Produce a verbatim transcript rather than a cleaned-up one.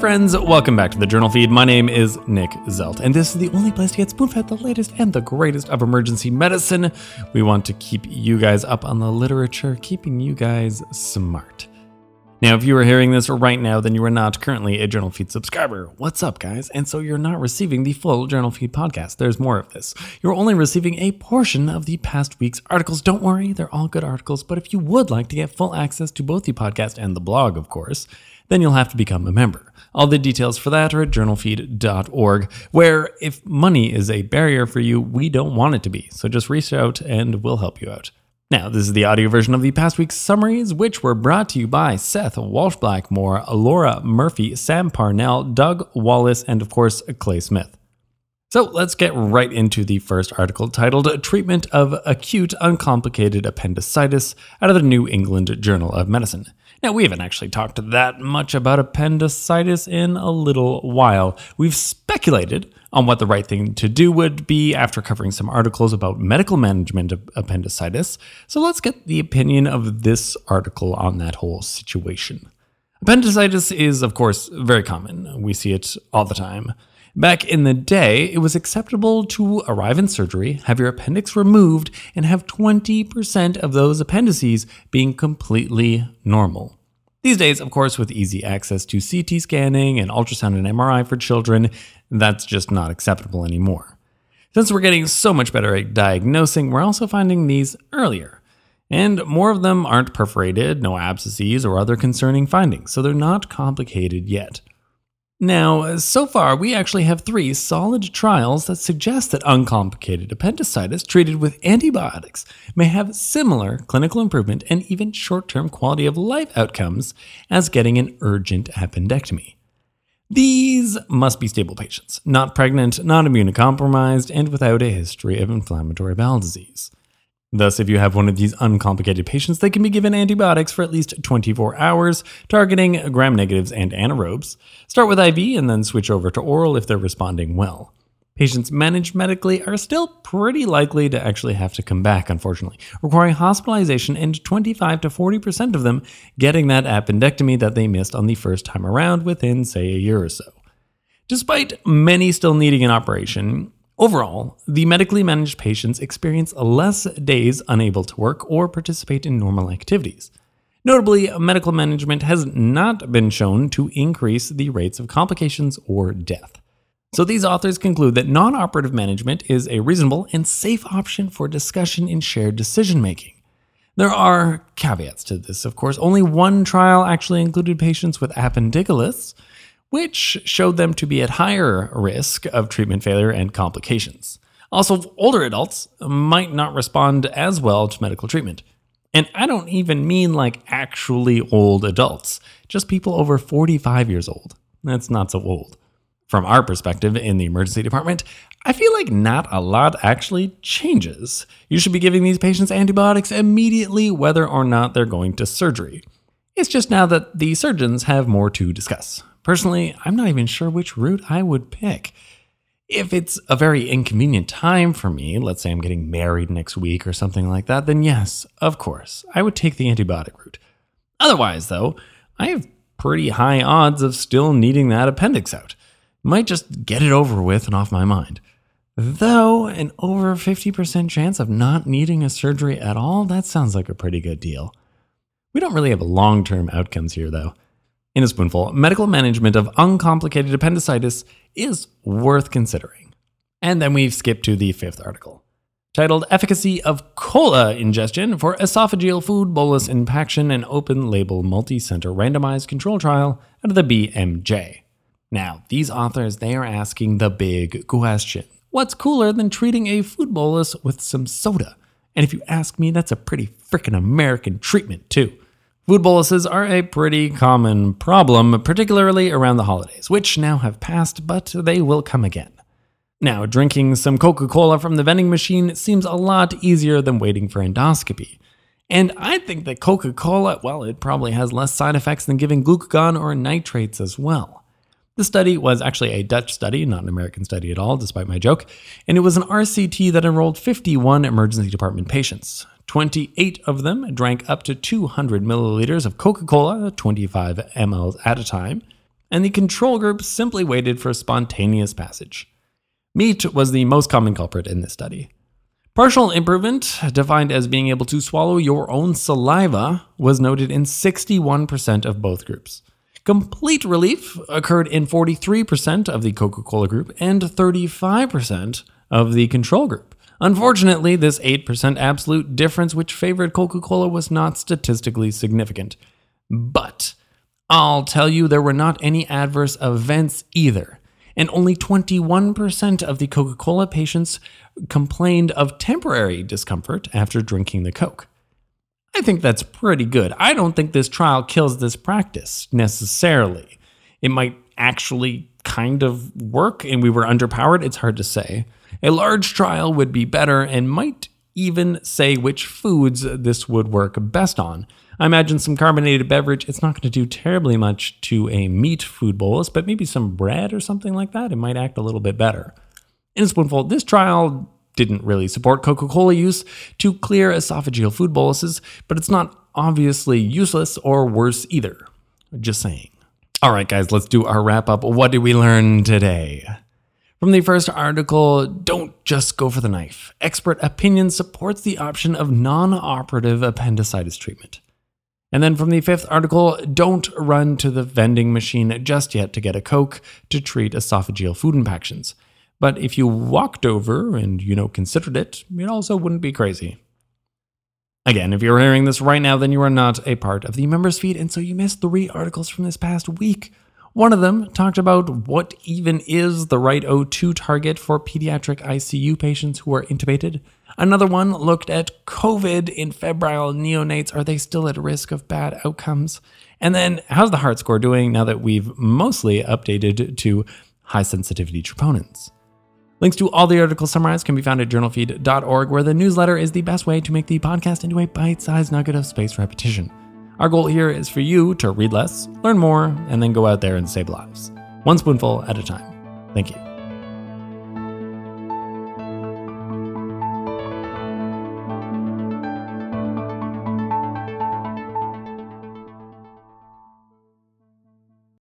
friends, welcome back to the Journal Feed. My name is Nick Zelt, and this is the only place to get spoon-fed the latest and the greatest of emergency medicine. We want to keep you guys up on the literature, keeping you guys smart. Now, if you are hearing this right now, then you are not currently a Journal Feed subscriber. What's up, guys? And so you're not receiving the full Journal Feed podcast. There's more of this. You're only receiving a portion of the past week's articles. Don't worry, they're all good articles, but if you would like to get full access to both the podcast and the blog, of course, then you'll have to become a member. All the details for that are at journal feed dot org, where if money is a barrier for you, we don't want it to be. So just reach out and we'll help you out. Now, this is the audio version of the past week's summaries, which were brought to you by Seth Walsh Blackmore, Laura Murphy, Sam Parnell, Doug Wallace, and of course, Clay Smith. So let's get right into the first article, titled Treatment of Acute Uncomplicated Appendicitis, out of the New England Journal of Medicine. Now, we haven't actually talked that much about appendicitis in a little while. We've speculated on what the right thing to do would be after covering some articles about medical management of appendicitis. So let's get the opinion of this article on that whole situation. Appendicitis is, of course, very common. We see it all the time. Back in the day, it was acceptable to arrive in surgery, have your appendix removed, and have twenty percent of those appendices being completely normal. These days, of course, with easy access to C T scanning and ultrasound and M R I for children, that's just not acceptable anymore. Since we're getting so much better at diagnosing, we're also finding these earlier. And more of them aren't perforated, no abscesses, or other concerning findings, so they're not complicated yet. Now, so far, we actually have three solid trials that suggest that uncomplicated appendicitis treated with antibiotics may have similar clinical improvement and even short-term quality of life outcomes as getting an urgent appendectomy. These must be stable patients, not pregnant, not immunocompromised, and without a history of inflammatory bowel disease. Thus, if you have one of these uncomplicated patients, they can be given antibiotics for at least twenty-four hours, targeting gram-negatives and anaerobes. Start with I V and then switch over to oral if they're responding well. Patients managed medically are still pretty likely to actually have to come back, unfortunately, requiring hospitalization and twenty-five to forty percent of them getting that appendectomy that they missed on the first time around within, say, a year or so. Despite many still needing an operation, overall, the medically managed patients experience less days unable to work or participate in normal activities. Notably, medical management has not been shown to increase the rates of complications or death. So these authors conclude that non-operative management is a reasonable and safe option for discussion in shared decision-making. There are caveats to this, of course. Only one trial actually included patients with appendicitis, which showed them to be at higher risk of treatment failure and complications. Also, older adults might not respond as well to medical treatment. And I don't even mean like actually old adults, just people over forty-five years old. That's not so old. From our perspective in the emergency department, I feel like not a lot actually changes. You should be giving these patients antibiotics immediately, whether or not they're going to surgery. It's just now that the surgeons have more to discuss. Personally, I'm not even sure which route I would pick. If it's a very inconvenient time for me, let's say I'm getting married next week or something like that, then yes, of course, I would take the antibiotic route. Otherwise, though, I have pretty high odds of still needing that appendix out. Might just get it over with and off my mind. Though, an over fifty percent chance of not needing a surgery at all, that sounds like a pretty good deal. We don't really have long-term outcomes here, though. In a spoonful, medical management of uncomplicated appendicitis is worth considering. And then we've skipped to the fifth article, titled Efficacy of Cola Ingestion for Esophageal Food Bolus Impaction, an Open-Label Multi-Center Randomized Control Trial out of the B M J. Now, these authors, they are asking the big question. What's cooler than treating a food bolus with some soda? And if you ask me, that's a pretty frickin' American treatment, too. Food boluses are a pretty common problem, particularly around the holidays, which now have passed, but they will come again. Now, drinking some Coca-Cola from the vending machine seems a lot easier than waiting for endoscopy. And I think that Coca-Cola, well, it probably has less side effects than giving glucagon or nitrates as well. The study was actually a Dutch study, not an American study at all, despite my joke, and it was an R C T that enrolled fifty-one emergency department patients. twenty-eight of them drank up to two hundred milliliters of Coca-Cola, twenty-five milliliters at a time. and the control group simply waited for spontaneous passage. Meat was the most common culprit in this study. Partial improvement, defined as being able to swallow your own saliva, was noted in sixty-one percent of both groups. Complete relief occurred in forty-three percent of the Coca-Cola group and thirty-five percent of the control group. Unfortunately, this eight percent absolute difference which favored Coca-Cola was not statistically significant. But I'll tell you, there were not any adverse events either, and only twenty-one percent of the Coca-Cola patients complained of temporary discomfort after drinking the Coke. I think that's pretty good. I don't think this trial kills this practice, necessarily. It might actually kind of work, and we were underpowered, it's hard to say. A large trial would be better and might even say which foods this would work best on. I imagine some carbonated beverage, it's not going to do terribly much to a meat food bolus, but maybe some bread or something like that, it might act a little bit better. In a spoonful, this trial didn't really support Coca-Cola use to clear esophageal food boluses, but it's not obviously useless or worse either. Just saying. All right, guys, let's do our wrap up. What did we learn today? From the first article, don't just go for the knife. Expert opinion supports the option of non-operative appendicitis treatment. And then from the fifth article, don't run to the vending machine just yet to get a Coke to treat esophageal food impactions. But if you walked over and, you know, considered it, it also wouldn't be crazy. Again, if you're hearing this right now, then you are not a part of the members feed, and so you missed three articles from this past week. One of them talked about what even is the right O two target for pediatric I C U patients who are intubated. Another one looked at COVID in febrile neonates. Are they still at risk of bad outcomes? And then, how's the heart score doing now that we've mostly updated to high-sensitivity troponins? Links to all the articles summarized can be found at journal feed dot org, where the newsletter is the best way to make the podcast into a bite-sized nugget of space repetition. Our goal here is for you to read less, learn more, and then go out there and save lives. One spoonful at a time. Thank you.